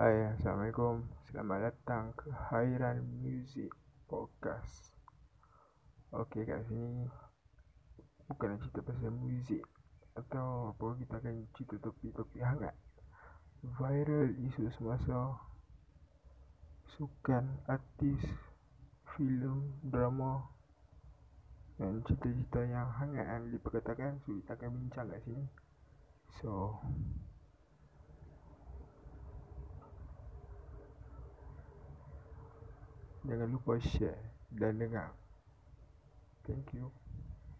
Hai, Assalamualaikum. Selamat datang ke Highland Music Podcast. Okey, kat sini bukan nak cerita pasal muzik atau apa, kita akan cerita topik-topik hangat, viral, isu semasa, sukan, artis, filem, drama dan cerita-cerita yang hangat yang diperkatakan. So, kita akan bincang kat sini. So, jangan lupa share dan dengar. Thank you.